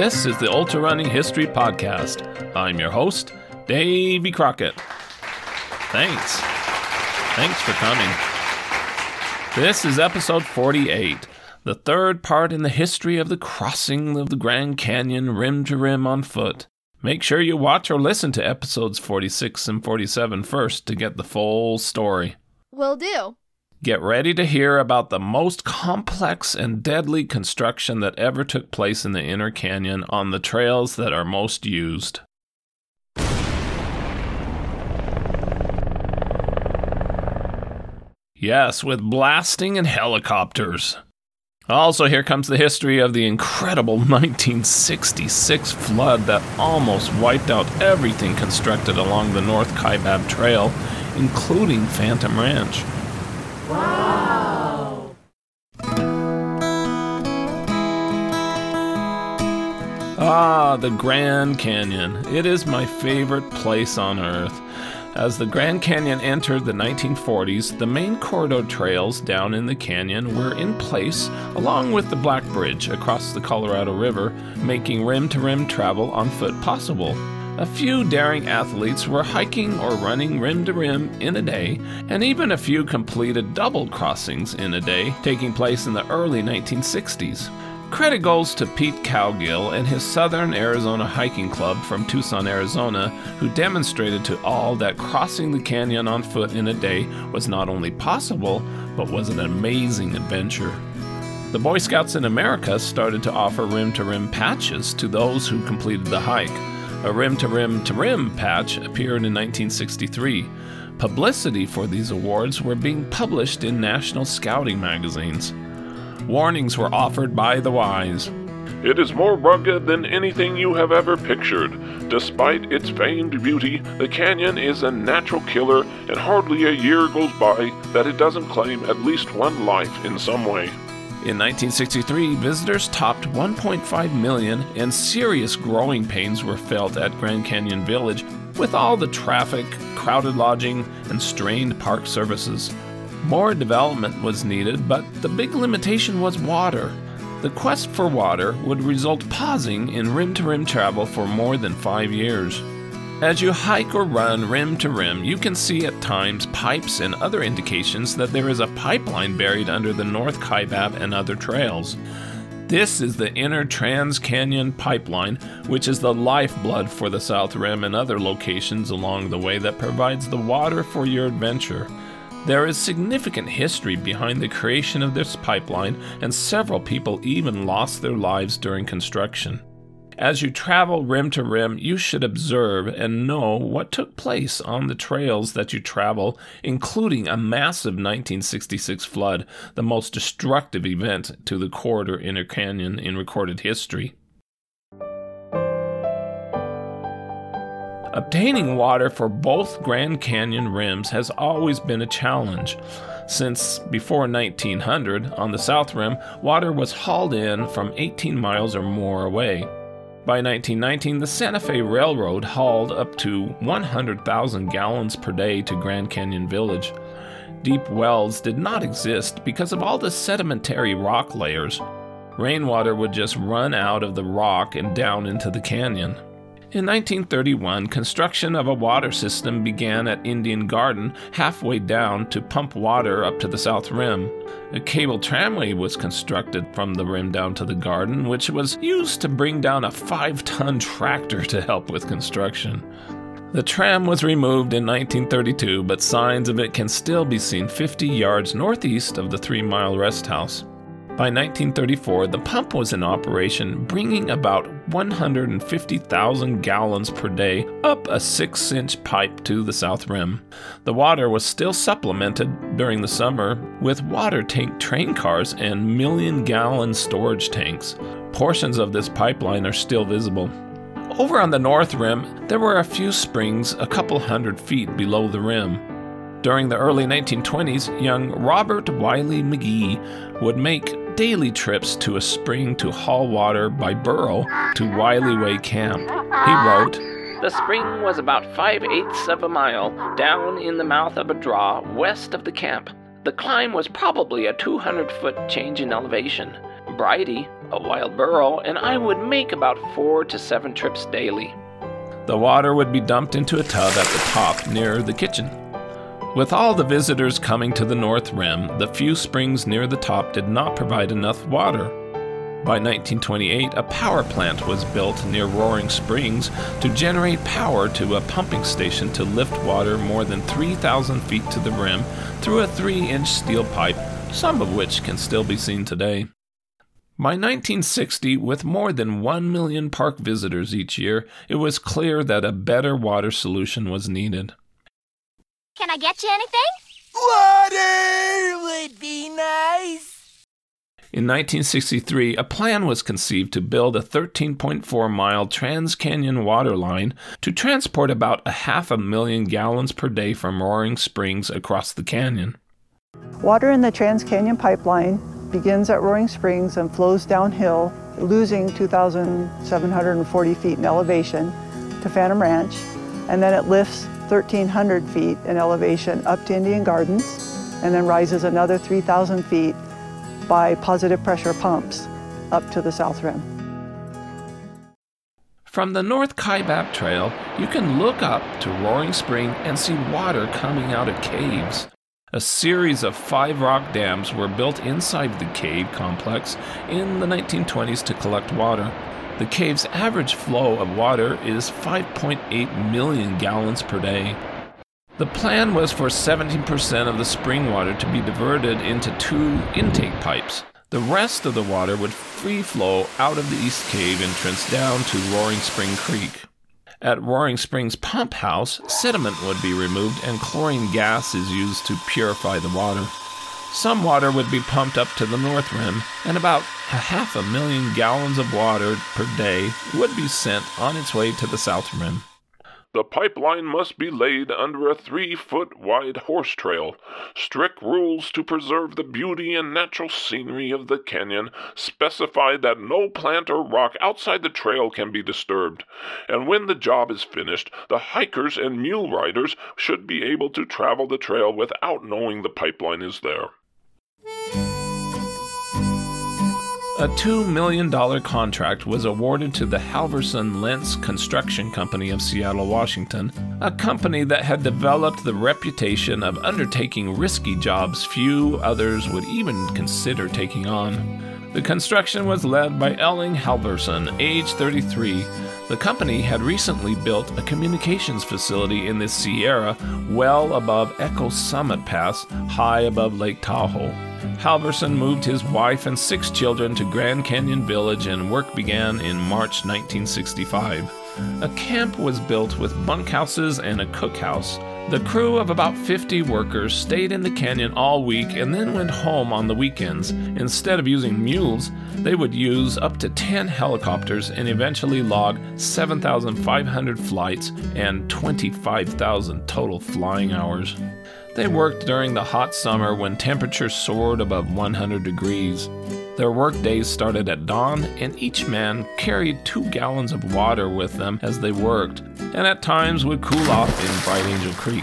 This is the Ultra Running History Podcast. I'm your host, Davey Crockett. Thanks for coming. This is episode 48, the third part in the history of the crossing of the Grand Canyon rim to rim on foot. Make sure you watch or listen to episodes 46 and 47 first to get the full story. Will do. Get ready to hear about the most complex and deadly construction that ever took place in the Inner Canyon on the trails that are most used. Yes, with blasting and helicopters. Also, here comes the history of the incredible 1966 flood that almost wiped out everything constructed along the North Kaibab Trail, including Phantom Ranch. Wow! Ah, the Grand Canyon. It is my favorite place on Earth. As the Grand Canyon entered the 1940s, the main corridor trails down in the canyon were in place, along with the Black Bridge across the Colorado River, making rim-to-rim travel on foot possible. A few daring athletes were hiking or running rim-to-rim in a day, and even a few completed double crossings in a day, taking place in the early 1960s. Credit goes to Pete Cowgill and his Southern Arizona Hiking Club from Tucson, Arizona, who demonstrated to all that crossing the canyon on foot in a day was not only possible, but was an amazing adventure. The Boy Scouts in America started to offer rim-to-rim patches to those who completed the hike. A rim-to-rim-to-rim patch appeared in 1963. Publicity for these awards were being published in national scouting magazines. Warnings were offered by the wise. It is more rugged than anything you have ever pictured. Despite its famed beauty, the canyon is a natural killer, and hardly a year goes by that it doesn't claim at least one life in some way. In 1963, visitors topped 1.5 million, and serious growing pains were felt at Grand Canyon Village with all the traffic, crowded lodging, and strained park services. More development was needed, but the big limitation was water. The quest for water would result pausing in rim-to-rim travel for more than 5 years. As you hike or run rim-to-rim, you can see at times pipes and other indications that there is a pipeline buried under the North Kaibab and other trails. This is the Inner Trans-Canyon Pipeline, which is the lifeblood for the South Rim and other locations along the way that provides the water for your adventure. There is significant history behind the creation of this pipeline, and several people even lost their lives during construction. As you travel rim to rim, you should observe and know what took place on the trails that you travel, including a massive 1966 flood, the most destructive event to the corridor inner canyon in recorded history. Obtaining water for both Grand Canyon rims has always been a challenge. Since before 1900, on the South Rim, water was hauled in from 18 miles or more away. By 1919, the Santa Fe Railroad hauled up to 100,000 gallons per day to Grand Canyon Village. Deep wells did not exist because of all the sedimentary rock layers. Rainwater would just run out of the rock and down into the canyon. In 1931, construction of a water system began at Indian Garden, halfway down, to pump water up to the South Rim. A cable tramway was constructed from the rim down to the garden, which was used to bring down a 5-ton tractor to help with construction. The tram was removed in 1932, but signs of it can still be seen 50 yards northeast of the 3-mile rest house. By 1934, the pump was in operation, bringing about 150,000 gallons per day up a 6-inch pipe to the South Rim. The water was still supplemented during the summer with water tank train cars and million-gallon storage tanks. Portions of this pipeline are still visible. Over on the North Rim, there were a few springs a couple hundred feet below the rim. During the early 1920s, young Robert Wiley McGee would make daily trips to a spring to haul water by burro to Wiley Way camp. He wrote, "The spring was about 5/8 of a mile down in the mouth of a draw west of the camp. The climb was probably a 200-foot change in elevation. Brighty, a wild burro, and I would make about 4 to 7 trips daily. The water would be dumped into a tub at the top near the kitchen. With all the visitors coming to the North Rim, the few springs near the top did not provide enough water. By 1928, a power plant was built near Roaring Springs to generate power to a pumping station to lift water more than 3,000 feet to the rim through a 3-inch steel pipe, some of which can still be seen today. By 1960, with more than 1 million park visitors each year, it was clear that a better water solution was needed. Can I get you anything? Water would be nice. In 1963, a plan was conceived to build a 13.4-mile trans-canyon water line to transport about 500,000 gallons per day from Roaring Springs across the canyon. Water in the Trans-Canyon Pipeline begins at Roaring Springs and flows downhill, losing 2,740 feet in elevation to Phantom Ranch, and then it lifts 1,300 feet in elevation up to Indian Gardens, and then rises another 3,000 feet by positive pressure pumps up to the South Rim. From the North Kaibab Trail, you can look up to Roaring Spring and see water coming out of caves. A series of 5 rock dams were built inside the cave complex in the 1920s to collect water. The cave's average flow of water is 5.8 million gallons per day. The plan was for 17% of the spring water to be diverted into 2 intake pipes. The rest of the water would free flow out of the East Cave entrance down to Roaring Spring Creek. At Roaring Springs Pump House, sediment would be removed and chlorine gas is used to purify the water. Some water would be pumped up to the North Rim, and about 500,000 gallons of water per day would be sent on its way to the South Rim. The pipeline must be laid under a 3-foot-wide horse trail. Strict rules to preserve the beauty and natural scenery of the canyon specify that no plant or rock outside the trail can be disturbed. And when the job is finished, the hikers and mule riders should be able to travel the trail without knowing the pipeline is there. A $2 million contract was awarded to the Halvorson-Lentz Construction Company of Seattle, Washington, a company that had developed the reputation of undertaking risky jobs few others would even consider taking on. The construction was led by Elling Halvorson, age 33. The company had recently built a communications facility in the Sierra well above Echo Summit Pass, high above Lake Tahoe. Halvorson moved his wife and 6 children to Grand Canyon Village and work began in March 1965. A camp was built with bunkhouses and a cookhouse. The crew of about 50 workers stayed in the canyon all week and then went home on the weekends. Instead of using mules, they would use up to 10 helicopters and eventually log 7,500 flights and 25,000 total flying hours. They worked during the hot summer when temperatures soared above 100 degrees. Their work days started at dawn, and each man carried 2 gallons of water with them as they worked, and at times would cool off in Bright Angel Creek.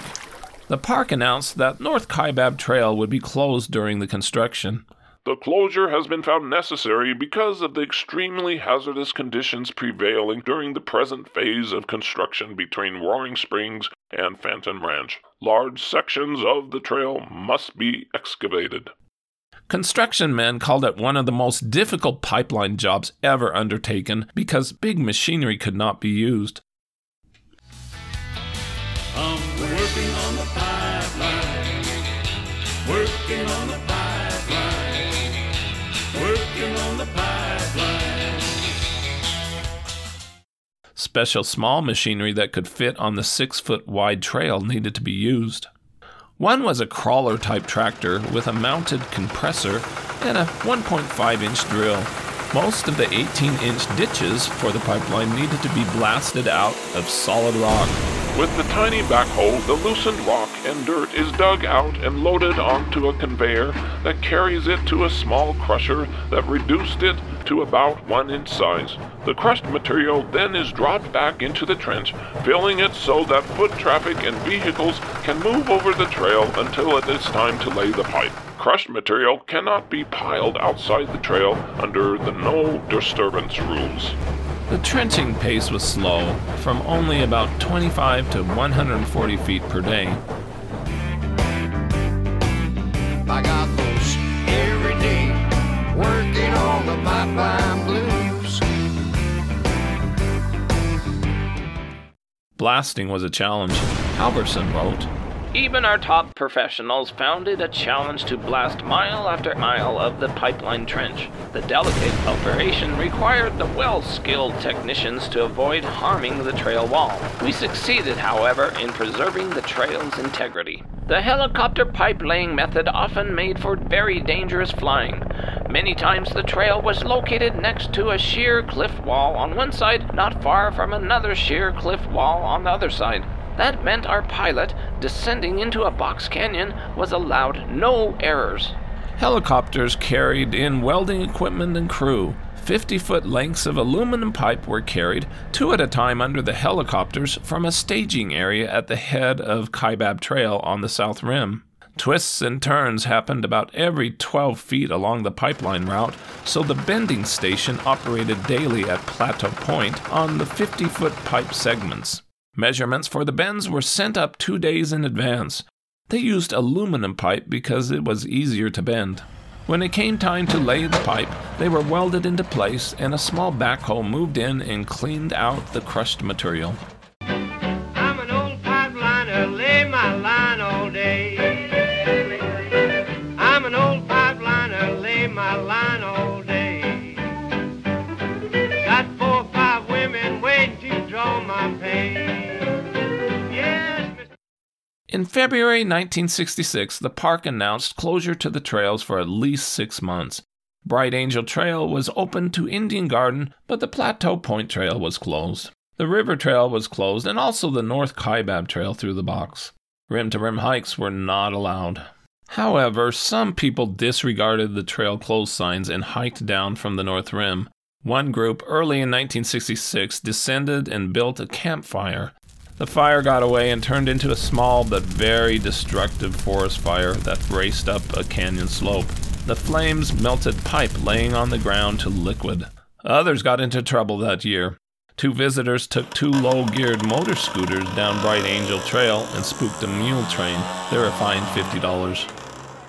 The park announced that North Kaibab Trail would be closed during the construction. The closure has been found necessary because of the extremely hazardous conditions prevailing during the present phase of construction between Roaring Springs and Phantom Ranch. Large sections of the trail must be excavated. Construction men called it one of the most difficult pipeline jobs ever undertaken because big machinery could not be used. I'm working on the pipeline, working on the pipeline, working on the pipeline. Special small machinery that could fit on the 6-foot-wide trail needed to be used. One was a crawler-type tractor with a mounted compressor and a 1.5-inch drill. Most of the 18-inch ditches for the pipeline needed to be blasted out of solid rock. With the tiny backhoe, the loosened rock and dirt is dug out and loaded onto a conveyor that carries it to a small crusher that reduced it to about 1-inch size. The crushed material then is dropped back into the trench, filling it so that foot traffic and vehicles can move over the trail until it is time to lay the pipe. Crushed material cannot be piled outside the trail under the no disturbance rules. The trenching pace was slow, from only about 25 to 140 feet per day. I got those every day, working on the pipeline blues. Blasting was a challenge. Halvorson wrote, "Even our top professionals found it a challenge to blast mile after mile of the pipeline trench. The delicate operation required the well-skilled technicians to avoid harming the trail wall. We succeeded, however, in preserving the trail's integrity. The helicopter pipe-laying method often made for very dangerous flying. Many times the trail was located next to a sheer cliff wall on one side, not far from another sheer cliff wall on the other side. That meant our pilot, descending into a box canyon, was allowed no errors." Helicopters carried in welding equipment and crew. 50-foot lengths of aluminum pipe were carried, two at a time under the helicopters, from a staging area at the head of Kaibab Trail on the south rim. Twists and turns happened about every 12 feet along the pipeline route, so the bending station operated daily at Plateau Point on the 50-foot pipe segments. Measurements for the bends were sent up 2 days in advance. They used aluminum pipe because it was easier to bend. When it came time to lay the pipe, they were welded into place and a small backhoe moved in and cleaned out the crushed material. I'm an old pipeliner, lay my line all day. I'm an old pipeliner, lay my line all day. Got 4 or 5 women waiting to draw my pay. In February 1966, the park announced closure to the trails for at least 6 months. Bright Angel Trail was open to Indian Garden, but the Plateau Point Trail was closed. The River Trail was closed, and also the North Kaibab Trail through the box. Rim-to-rim hikes were not allowed. However, some people disregarded the trail closed signs and hiked down from the North Rim. One group, early in 1966, descended and built a campfire. The fire got away and turned into a small but very destructive forest fire that raced up a canyon slope. The flames melted pipe laying on the ground to liquid. Others got into trouble that year. 2 visitors took 2 low-geared motor scooters down Bright Angel Trail and spooked a mule train. They were fined $50.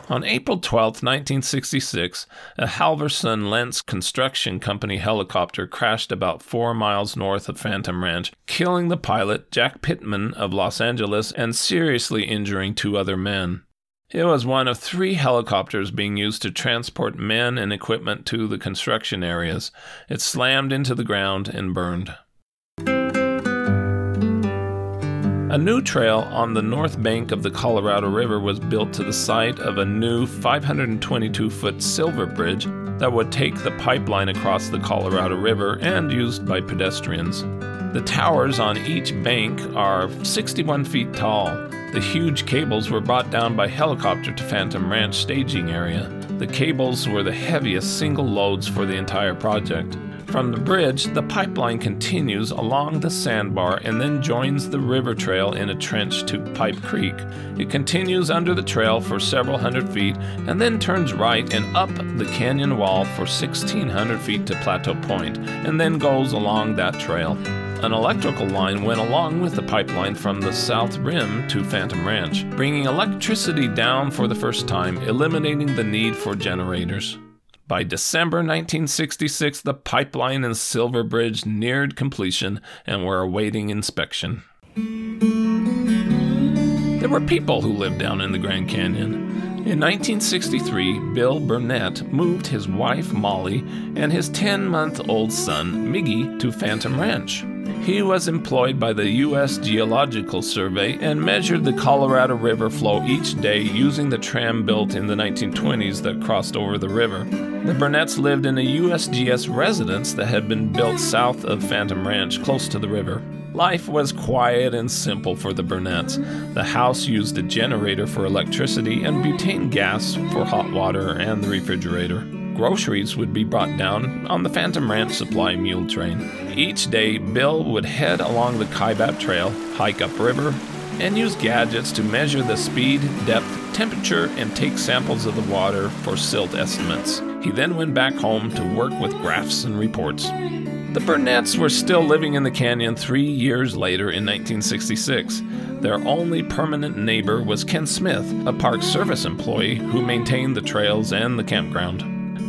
On April 12, 1966, a Halvorson-Lentz Construction Company helicopter crashed about 4 miles north of Phantom Ranch, killing the pilot, Jack Pittman of Los Angeles, and seriously injuring 2 other men. It was one of 3 helicopters being used to transport men and equipment to the construction areas. It slammed into the ground and burned. A new trail on the north bank of the Colorado River was built to the site of a new 522-foot silver bridge that would take the pipeline across the Colorado River and used by pedestrians. The towers on each bank are 61 feet tall. The huge cables were brought down by helicopter to Phantom Ranch staging area. The cables were the heaviest single loads for the entire project. From the bridge, the pipeline continues along the sandbar and then joins the river trail in a trench to Pipe Creek. It continues under the trail for several hundred feet and then turns right and up the canyon wall for 1,600 feet to Plateau Point and then goes along that trail. An electrical line went along with the pipeline from the south rim to Phantom Ranch, bringing electricity down for the first time, eliminating the need for generators. By December 1966, the pipeline and Silver Bridge neared completion and were awaiting inspection. There were people who lived down in the Grand Canyon. In 1963, Bill Burnett moved his wife, Molly, and his 10-month-old son, Miggy, to Phantom Ranch. He was employed by the U.S. Geological Survey and measured the Colorado River flow each day using the tram built in the 1920s that crossed over the river. The Burnetts lived in a USGS residence that had been built south of Phantom Ranch, close to the river. Life was quiet and simple for the Burnetts. The house used a generator for electricity and butane gas for hot water and the refrigerator. Groceries would be brought down on the Phantom Ranch supply mule train. Each day, Bill would head along the Kaibab Trail, hike upriver, and use gadgets to measure the speed, depth, temperature, and take samples of the water for silt estimates. He then went back home to work with graphs and reports. The Burnetts were still living in the canyon 3 years later in 1966. Their only permanent neighbor was Ken Smith, a Park Service employee who maintained the trails and the campground.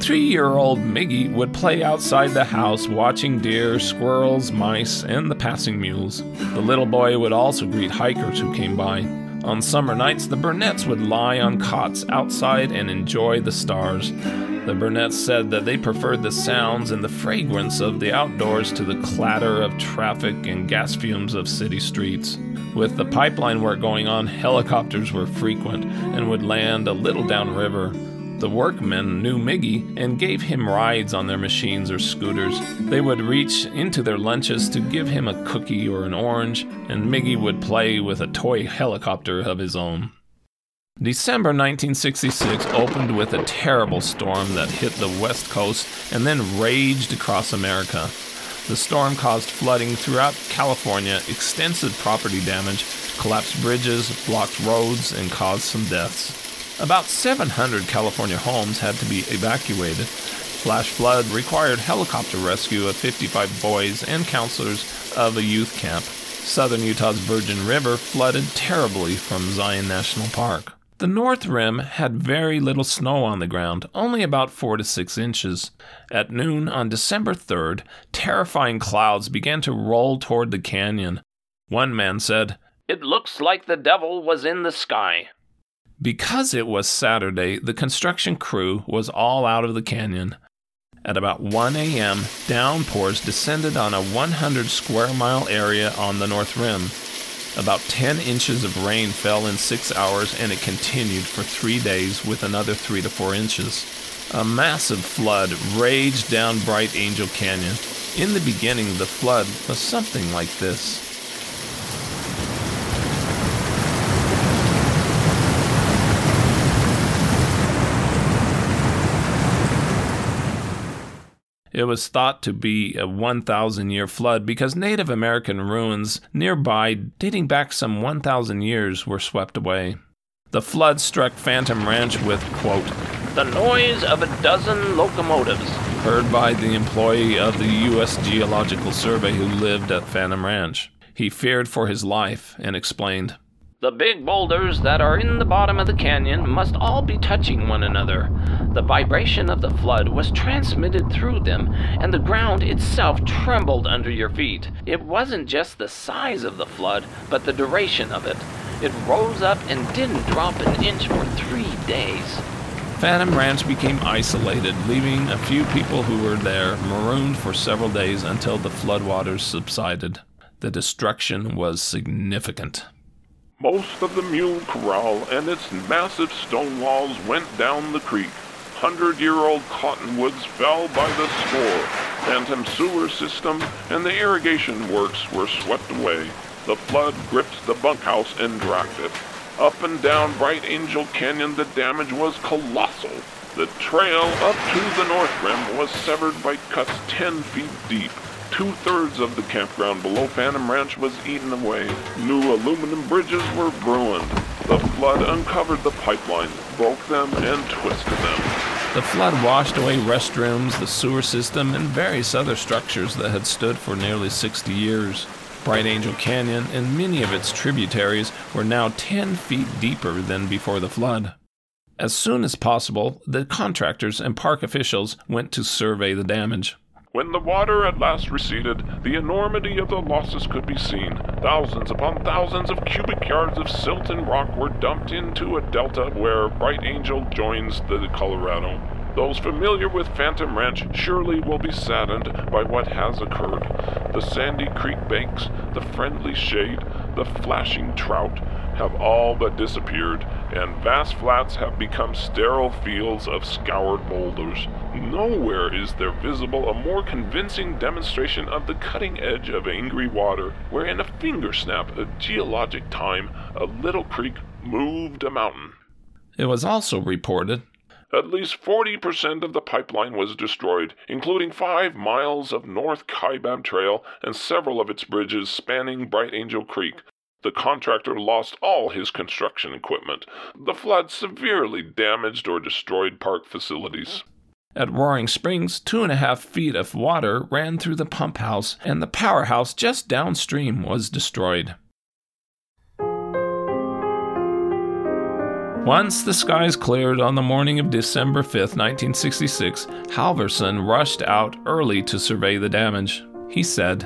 3-year-old Miggy would play outside the house watching deer, squirrels, mice, and the passing mules. The little boy would also greet hikers who came by. On summer nights, the Burnetts would lie on cots outside and enjoy the stars. The Burnetts said that they preferred the sounds and the fragrance of the outdoors to the clatter of traffic and gas fumes of city streets. With the pipeline work going on, helicopters were frequent and would land a little downriver. The workmen knew Miggy and gave him rides on their machines or scooters. They would reach into their lunches to give him a cookie or an orange, and Miggy would play with a toy helicopter of his own. December 1966 opened with a terrible storm that hit the west coast and then raged across America. The storm caused flooding throughout California, extensive property damage, collapsed bridges, blocked roads, and caused some deaths. About 700 California homes had to be evacuated. Flash flood required helicopter rescue of 55 boys and counselors of a youth camp. Southern Utah's Virgin River flooded terribly from Zion National Park. The North Rim had very little snow on the ground, only about 4 to 6 inches. At noon on December 3rd, terrifying clouds began to roll toward the canyon. One man said, "It looks like the devil was in the sky." Because it was Saturday, the construction crew was all out of the canyon. At about 1 a.m., downpours descended on a 100-square-mile area on the North Rim. About 10 inches of rain fell in 6 hours, and it continued for 3 days with another 3 to 4 inches. A massive flood raged down Bright Angel Canyon. In the beginning, the flood was something like this. It was thought to be a 1,000-year flood because Native American ruins nearby dating back some 1,000 years were swept away. The flood struck Phantom Ranch with, quote, "the noise of a dozen locomotives," heard by the employee of the U.S. Geological Survey who lived at Phantom Ranch. He feared for his life and explained, "The big boulders that are in the bottom of the canyon must all be touching one another. The vibration of the flood was transmitted through them, and the ground itself trembled under your feet. It wasn't just the size of the flood, but the duration of it. It rose up and didn't drop an inch for 3 days." Phantom Ranch became isolated, leaving a few people who were there marooned for several days until the floodwaters subsided. The destruction was significant. "Most of the mule corral and its massive stone walls went down the creek. 100-year-old cottonwoods fell by the score. Phantom sewer system and the irrigation works were swept away. The flood gripped the bunkhouse and dragged it. Up and down Bright Angel Canyon, the damage was colossal. The trail up to the North Rim was severed by cuts 10 feet deep. 2/3 of the campground below Phantom Ranch was eaten away. New aluminum bridges were ruined. The flood uncovered the pipeline, broke them, and twisted them." The flood washed away restrooms, the sewer system, and various other structures that had stood for nearly 60 years. Bright Angel Canyon and many of its tributaries were now 10 feet deeper than before the flood. As soon as possible, the contractors and park officials went to survey the damage. "When the water at last receded, the enormity of the losses could be seen. Thousands upon thousands of cubic yards of silt and rock were dumped into a delta where Bright Angel joins the Colorado. Those familiar with Phantom Ranch surely will be saddened by what has occurred. The sandy creek banks, the friendly shade, the flashing trout have all but disappeared, and vast flats have become sterile fields of scoured boulders. Nowhere is there visible a more convincing demonstration of the cutting edge of angry water, where in a finger snap of geologic time, a little creek moved a mountain." It was also reported, "At least 40% of the pipeline was destroyed, including 5 miles of North Kaibab Trail and several of its bridges spanning Bright Angel Creek. The contractor lost all his construction equipment. The flood severely damaged or destroyed park facilities. At Roaring Springs, 2.5 feet of water ran through the pump house, and the power house just downstream was destroyed. Once the skies cleared on the morning of December 5, 1966, Halvorson rushed out early to survey the damage. He said,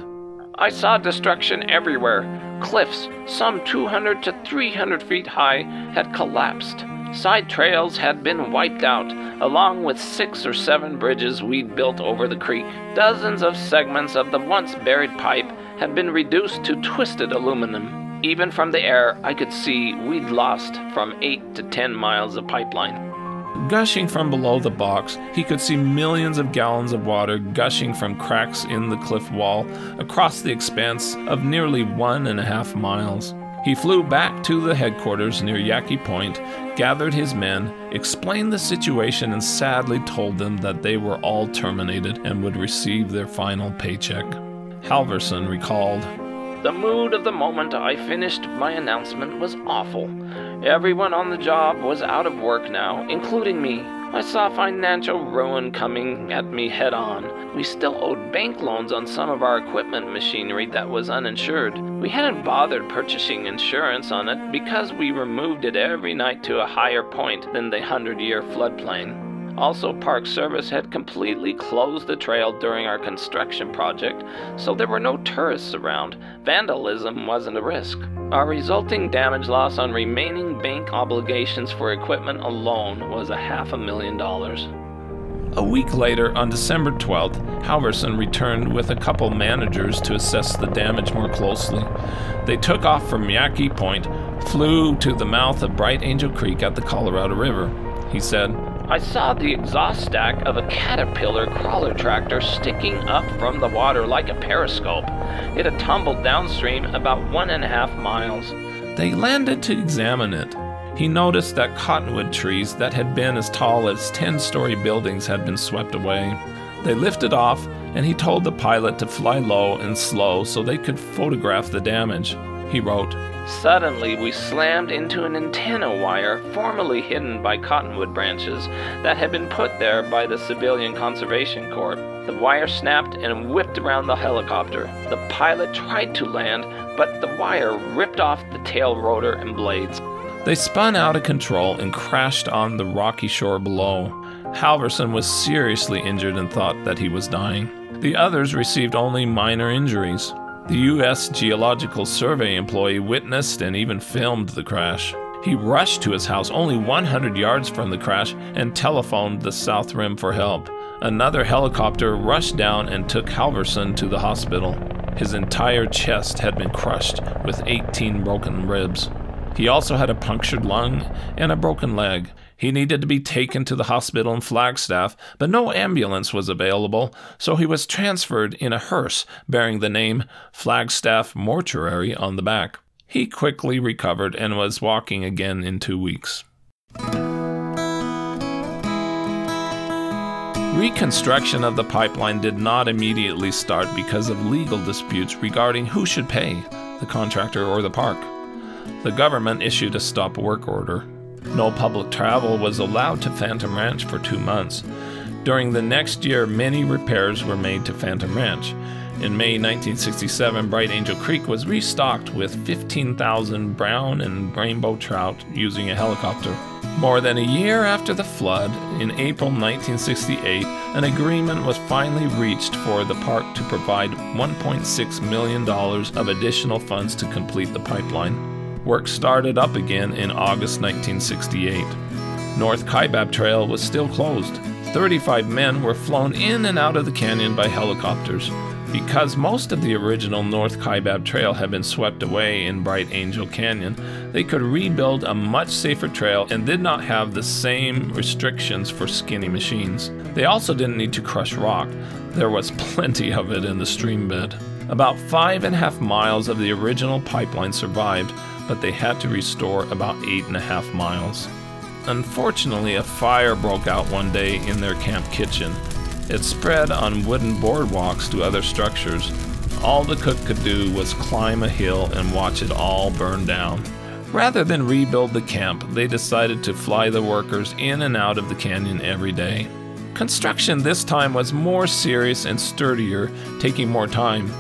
"I saw destruction everywhere. Cliffs, some 200 to 300 feet high, had collapsed. Side trails had been wiped out, along with 6 or 7 bridges we'd built over the creek. Dozens of segments of the once-buried pipe had been reduced to twisted aluminum. Even from the air, I could see we'd lost from 8 to 10 miles of pipeline." Gushing from below the box, he could see millions of gallons of water gushing from cracks in the cliff wall across the expanse of nearly 1.5 miles. He flew back to the headquarters near Yaki Point, gathered his men, explained the situation, and sadly told them that they were all terminated and would receive their final paycheck. Halvorson recalled, "The mood of the moment I finished my announcement was awful. Everyone on the job was out of work now, including me. I saw financial ruin coming at me head on. We still owed bank loans on some of our equipment machinery that was uninsured. We hadn't bothered purchasing insurance on it because we removed it every night to a higher point than the 100-year floodplain. Also, Park Service had completely closed the trail during our construction project, so there were no tourists around. Vandalism wasn't a risk. Our resulting damage loss on remaining bank obligations for equipment alone was $500,000. A week later, on December 12th, Halvorson returned with a couple managers to assess the damage more closely. They took off from Yaki Point, flew to the mouth of Bright Angel Creek at the Colorado River. He said, "I saw the exhaust stack of a Caterpillar crawler tractor sticking up from the water like a periscope. It had tumbled downstream about 1.5 miles. They landed to examine it. He noticed that cottonwood trees that had been as tall as 10-story buildings had been swept away. They lifted off, and he told the pilot to fly low and slow so they could photograph the damage. He wrote, "Suddenly, we slammed into an antenna wire formerly hidden by cottonwood branches that had been put there by the Civilian Conservation Corps. The wire snapped and whipped around the helicopter. The pilot tried to land, but the wire ripped off the tail rotor and blades." They spun out of control and crashed on the rocky shore below. Halvorson was seriously injured and thought that he was dying. The others received only minor injuries. The U.S. Geological Survey employee witnessed and even filmed the crash. He rushed to his house only 100 yards from the crash and telephoned the South Rim for help. Another helicopter rushed down and took Halvorson to the hospital. His entire chest had been crushed with 18 broken ribs. He also had a punctured lung and a broken leg. He needed to be taken to the hospital in Flagstaff, but no ambulance was available, so he was transferred in a hearse bearing the name Flagstaff Mortuary on the back. He quickly recovered and was walking again in 2 weeks. Reconstruction of the pipeline did not immediately start because of legal disputes regarding who should pay, the contractor or the park. The government issued a stop work order. No public travel was allowed to Phantom Ranch for 2 months. During the next year, many repairs were made to Phantom Ranch. In May 1967, Bright Angel Creek was restocked with 15,000 brown and rainbow trout using a helicopter. More than a year after the flood, in April 1968, an agreement was finally reached for the park to provide $1.6 million of additional funds to complete the pipeline. Work started up again in August 1968. North Kaibab Trail was still closed. 35 men were flown in and out of the canyon by helicopters. Because most of the original North Kaibab Trail had been swept away in Bright Angel Canyon, they could rebuild a much safer trail and did not have the same restrictions for skinny machines. They also didn't need to crush rock. There was plenty of it in the stream bed. About 5.5 miles of the original pipeline survived, but they had to restore about 8.5 miles. Unfortunately, a fire broke out one day in their camp kitchen. It spread on wooden boardwalks to other structures. all the cook could do was climb a hill and watch it all burn down. Rather than rebuild the camp, they decided to fly the workers in and out of the canyon every day. Construction this time was more serious and sturdier, taking more time.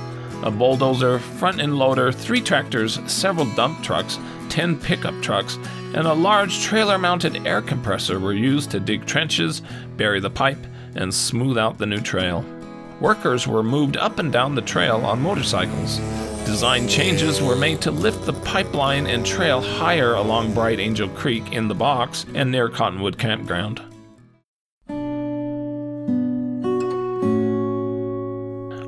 A bulldozer, front-end loader, 3 tractors, several dump trucks, 10 pickup trucks, and a large trailer-mounted air compressor were used to dig trenches, bury the pipe, and smooth out the new trail. Workers were moved up and down the trail on motorcycles. Design changes were made to lift the pipeline and trail higher along Bright Angel Creek in the box and near Cottonwood Campground.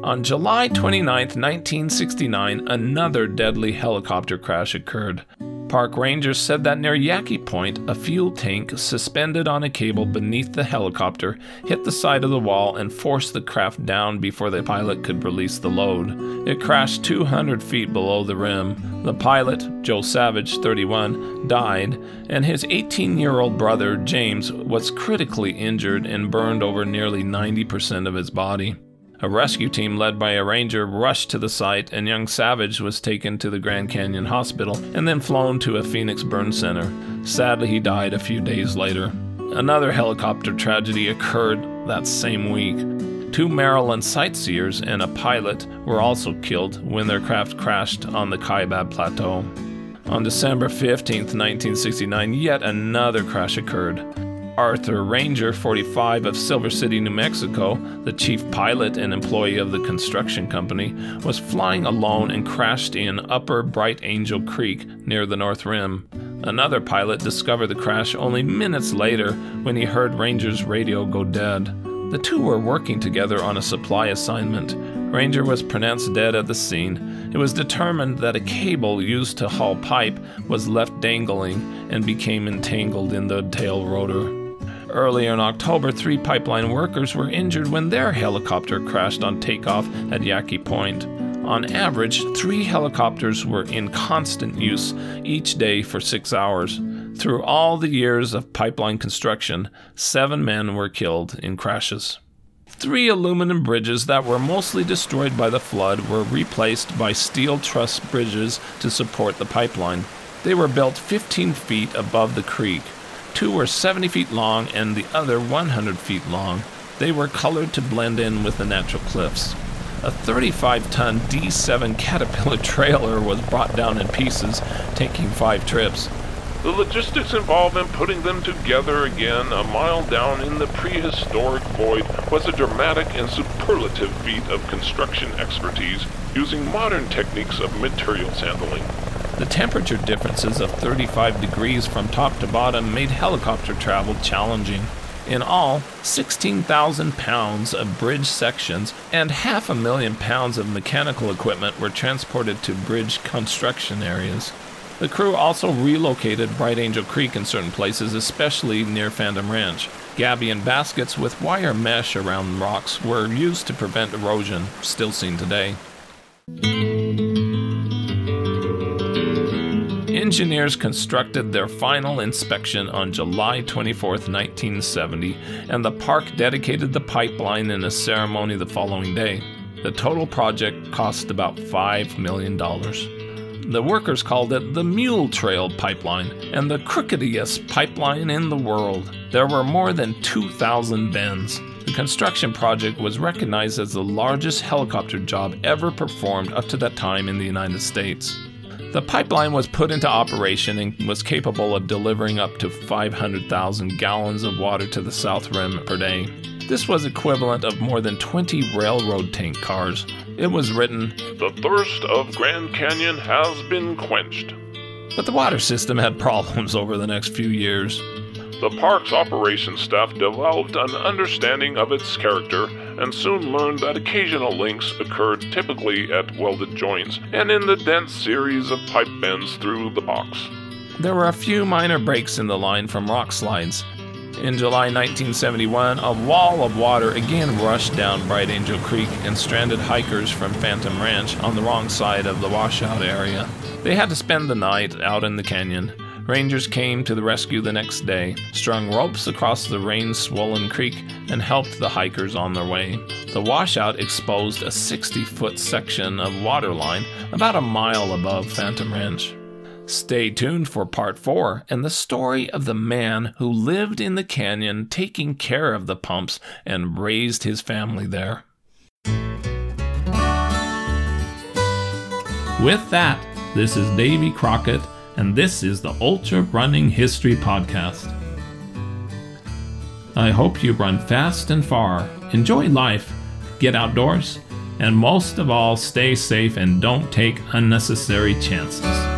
On July 29, 1969, another deadly helicopter crash occurred. Park rangers said that near Yaki Point, a fuel tank suspended on a cable beneath the helicopter hit the side of the wall and forced the craft down before the pilot could release the load. It crashed 200 feet below the rim. The pilot, Joe Savage, 31, died, and his 18-year-old brother, James, was critically injured and burned over nearly 90% of his body. A rescue team led by a ranger rushed to the site, and young Savage was taken to the Grand Canyon Hospital and then flown to a Phoenix burn center. Sadly, he died a few days later. Another helicopter tragedy occurred that same week. 2 Maryland sightseers and a pilot were also killed when their craft crashed on the Kaibab Plateau. On December 15, 1969, yet another crash occurred. Arthur Ranger, 45, of Silver City, New Mexico, the chief pilot and employee of the construction company, was flying alone and crashed in Upper Bright Angel Creek near the North Rim. Another pilot discovered the crash only minutes later when he heard Ranger's radio go dead. The two were working together on a supply assignment. Ranger was pronounced dead at the scene. It was determined that a cable used to haul pipe was left dangling and became entangled in the tail rotor. Earlier in October, 3 pipeline workers were injured when their helicopter crashed on takeoff at Yaki Point. On average, 3 helicopters were in constant use each day for 6 hours. Through all the years of pipeline construction, 7 men were killed in crashes. 3 aluminum bridges that were mostly destroyed by the flood were replaced by steel truss bridges to support the pipeline. They were built 15 feet above the creek. 2 were 70 feet long and the other 100 feet long. They were colored to blend in with the natural cliffs. A 35-ton D7 Caterpillar trailer was brought down in pieces, taking 5 trips. The logistics involved in putting them together again a mile down in the prehistoric void was a dramatic and superlative feat of construction expertise using modern techniques of materials handling. The temperature differences of 35 degrees from top to bottom made helicopter travel challenging. In all, 16,000 pounds of bridge sections and 500,000 pounds of mechanical equipment were transported to bridge construction areas. The crew also relocated Bright Angel Creek in certain places, especially near Phantom Ranch. Gabion baskets with wire mesh around rocks were used to prevent erosion, still seen today. Engineers constructed their final inspection on July 24, 1970, and the park dedicated the pipeline in a ceremony the following day. The total project cost about $5 million. The workers called it the Mule Trail Pipeline and the crookediest pipeline in the world. There were more than 2,000 bends. The construction project was recognized as the largest helicopter job ever performed up to that time in the United States. The pipeline was put into operation and was capable of delivering up to 500,000 gallons of water to the South Rim per day. This was equivalent of more than 20 railroad tank cars. It was written, "The thirst of Grand Canyon has been quenched." But the water system had problems over the next few years. The park's operations staff developed an understanding of its character and soon learned that occasional links occurred typically at welded joints and in the dense series of pipe bends through the box. There were a few minor breaks in the line from rock slides. In July 1971, a wall of water again rushed down Bright Angel Creek and stranded hikers from Phantom Ranch on the wrong side of the washout area. They had to spend the night out in the canyon. Rangers came to the rescue the next day, strung ropes across the rain-swollen creek, and helped the hikers on their way. The washout exposed a 60-foot section of waterline about a mile above Phantom Ranch. Stay tuned for Part 4 and the story of the man who lived in the canyon taking care of the pumps and raised his family there. With that, this is Davey Crockett, and this is the Ultra Running History Podcast. I hope you run fast and far, enjoy life, get outdoors, and most of all, stay safe and don't take unnecessary chances.